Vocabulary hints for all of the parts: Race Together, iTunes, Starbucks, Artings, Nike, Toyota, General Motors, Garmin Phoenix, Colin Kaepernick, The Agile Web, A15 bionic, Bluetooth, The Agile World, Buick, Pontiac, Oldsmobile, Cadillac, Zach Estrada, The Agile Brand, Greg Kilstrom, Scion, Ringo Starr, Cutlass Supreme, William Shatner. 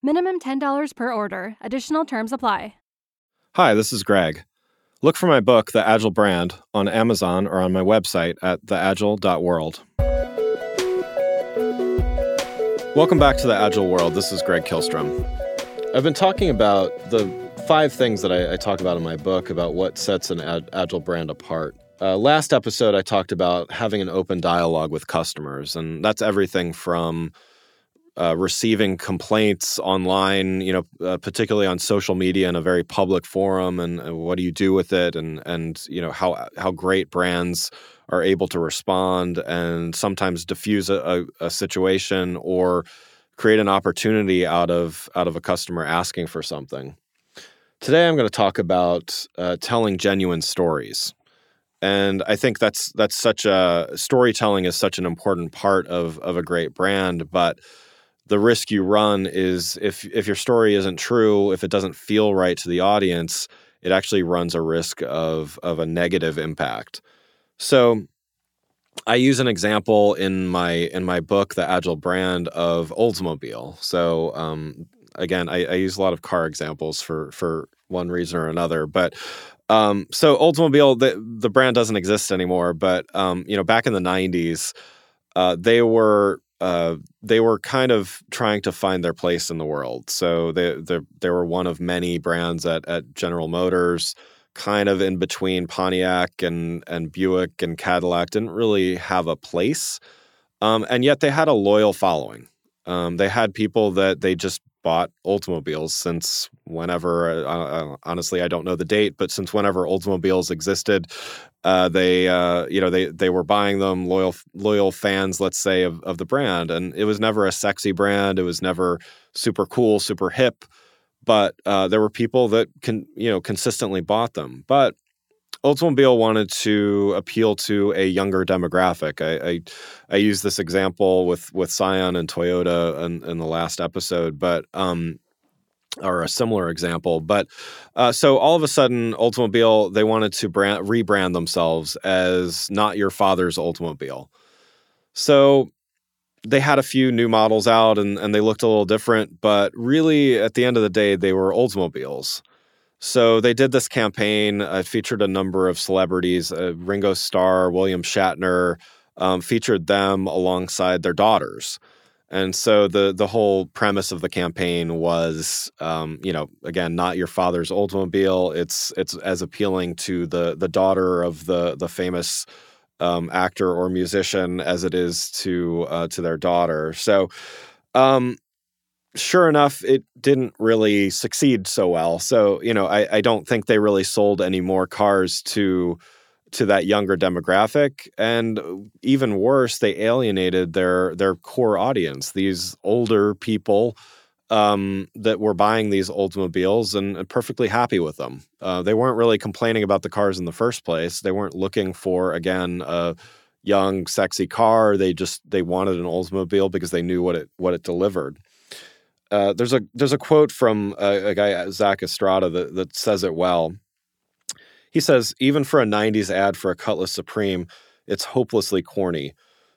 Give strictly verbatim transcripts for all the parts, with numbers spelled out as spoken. Minimum ten dollars per order. Additional terms apply. Hi, this is Greg. Look for my book, The Agile Brand, on Amazon or on my website at the agile dot world. Welcome back to The Agile World. This is Greg Kilstrom. I've been talking about the five things that I, I talk about in my book about what sets an ag- Agile brand apart. Uh, last episode, I talked about having an open dialogue with customers, and that's everything from uh, receiving complaints online, you know, uh, particularly on social media in a very public forum, and uh, what do you do with it, and and you know how how great brands are able to respond and sometimes diffuse a, a, a situation or create an opportunity out of out of a customer asking for something. Today, I'm going to talk about uh, telling genuine stories. And I think that's that's such a, storytelling is such an important part of, of a great brand, but the risk you run is if if your story isn't true, if it doesn't feel right to the audience, it actually runs a risk of, of a negative impact. So I use an example in my in my book, The Agile Brand, of Oldsmobile. So um, Again, I, I use a lot of car examples for, for one reason or another. But um, so Oldsmobile, the, the brand doesn't exist anymore. But um, you know, back in the nineties, uh, they were uh, they were kind of trying to find their place in the world. So they they, they were one of many brands at, at General Motors, kind of in between Pontiac and and Buick and Cadillac. Didn't really have a place, um, and yet they had a loyal following. Um, they had people that they just bought Oldsmobiles since whenever, uh, honestly, I don't know the date, but since whenever Oldsmobiles existed, uh, they, uh, you know, they they were buying them, loyal loyal fans, let's say, of, of the brand. And it was never a sexy brand. It was never super cool, super hip. But uh, there were people that, can you know, consistently bought them. But Oldsmobile wanted to appeal to a younger demographic. I I, I used this example with, with Scion and Toyota in, in the last episode, but um, or a similar example. But uh, so all of a sudden, Oldsmobile, they wanted to brand, rebrand themselves as not your father's Oldsmobile. So they had a few new models out, and, and they looked a little different, but really at the end of the day, they were Oldsmobiles. So they did this campaign. It featured a number of celebrities, uh, Ringo Starr, William Shatner, um, featured them alongside their daughters. And so the the whole premise of the campaign was, um, you know, again, not your father's Oldsmobile. It's it's as appealing to the the daughter of the the famous um, actor or musician as it is to uh, to their daughter. So. Um, Sure enough, it didn't really succeed so well. So, you know, I, I don't think they really sold any more cars to to that younger demographic. And even worse, they alienated their their core audience, these older people um, that were buying these Oldsmobiles and perfectly happy with them. Uh, they weren't really complaining about the cars in the first place. They weren't looking for, again, a young, sexy car. They just they wanted an Oldsmobile because they knew what it what it delivered. Uh, there's a there's a quote from a, a guy, Zach Estrada, that, that says it well. He says, "Even for a nineties ad for a Cutlass Supreme, it's hopelessly corny.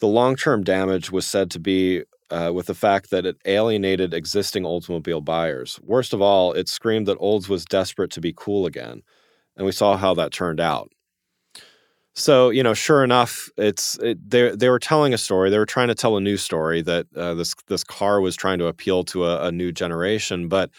The long-term damage was said to be uh, with the fact that it alienated existing Oldsmobile buyers. Worst of all, it screamed that Olds was desperate to be cool again. And we saw how that turned out." So, you know, sure enough, it's it, they they were telling a story. They were trying to tell a new story that uh, this this car was trying to appeal to a, a new generation, but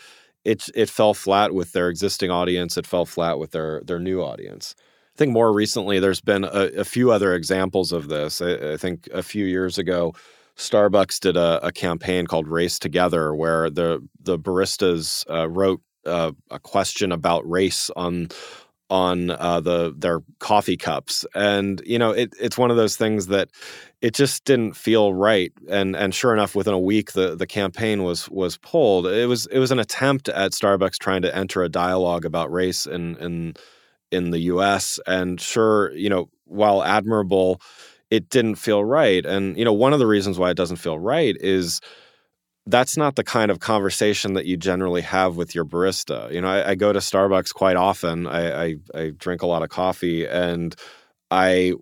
it it fell flat with their existing audience. It fell flat with their their new audience. I think more recently, there's been a, a few other examples of this. I, I think a few years ago, Starbucks did a, a campaign called Race Together, where the the baristas uh, wrote uh, a question about race on. on uh, the their coffee cups. And, you know, it, it's one of those things that it just didn't feel right. And and sure enough, within a week, the, the campaign was was pulled. It was it was an attempt at Starbucks trying to enter a dialogue about race in in, in the U S. And sure, you know, while admirable, it didn't feel right. And, you know, one of the reasons why it doesn't feel right is that's not the kind of conversation that you generally have with your barista. You know, I, I go to Starbucks quite often. I, I I drink a lot of coffee, and I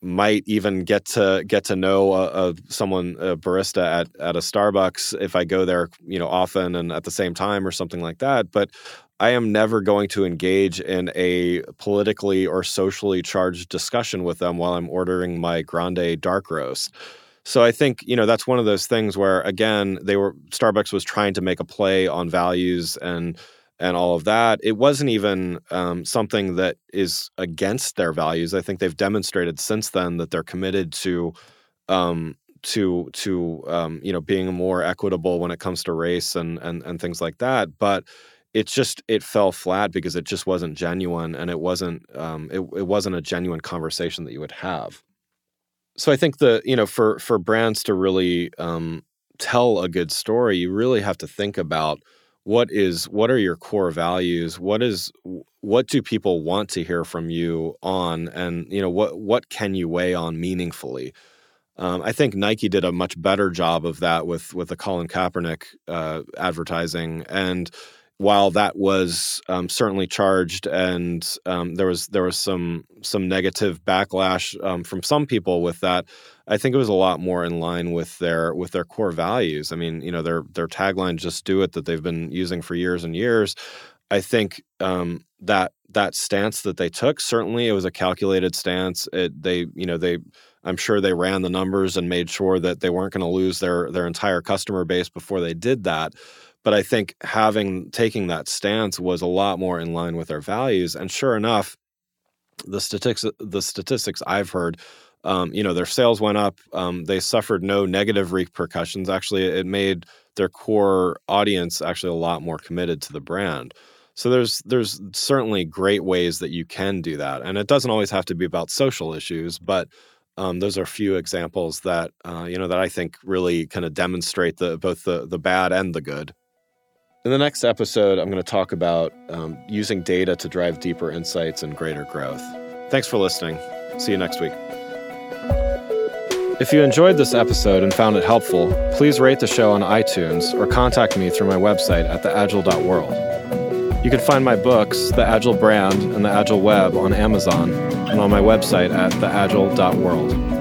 might even get to get to know a, a someone, a barista at at a Starbucks if I go there, you know, often and at the same time or something like that. But I am never going to engage in a politically or socially charged discussion with them while I'm ordering my grande dark roast. So I think, you know, that's one of those things where, again, they were Starbucks was trying to make a play on values and and all of that. It wasn't even um, something that is against their values. I think they've demonstrated since then that they're committed to um, to to um, you know, being more equitable when it comes to race and and and things like that. But it's just it fell flat because it just wasn't genuine, and it wasn't um, it, it wasn't a genuine conversation that you would have. So I think the, you know, for, for brands to really um, tell a good story, you really have to think about what is, what are your core values? What is, what do people want to hear from you on? And, you know, what, what can you weigh on meaningfully? Um, I think Nike did a much better job of that with, with the Colin Kaepernick uh, advertising. And while that was um, certainly charged, and um, there was there was some some negative backlash um, from some people with that, I think it was a lot more in line with their with their core values. I mean, you know, their their tagline "Just Do It" that they've been using for years and years. I think um, that that stance that they took, certainly it was a calculated stance. It, they you know they I'm sure they ran the numbers and made sure that they weren't going to lose their their entire customer base before they did that. But I think having taking that stance was a lot more in line with our values. And sure enough, the statistics the statistics I've heard, um, you know, their sales went up. Um, they suffered no negative repercussions. Actually, it made their core audience actually a lot more committed to the brand. So there's there's certainly great ways that you can do that, and it doesn't always have to be about social issues, but. Um, those are a few examples that uh, you know that I think really kind of demonstrate the both the the bad and the good. In the next episode, I'm going to talk about um, using data to drive deeper insights and greater growth. Thanks for listening. See you next week. If you enjoyed this episode and found it helpful, please rate the show on iTunes or contact me through my website at the agile dot world. You can find my books, The Agile Brand and The Agile Web, on Amazon and on my website at the agile dot world.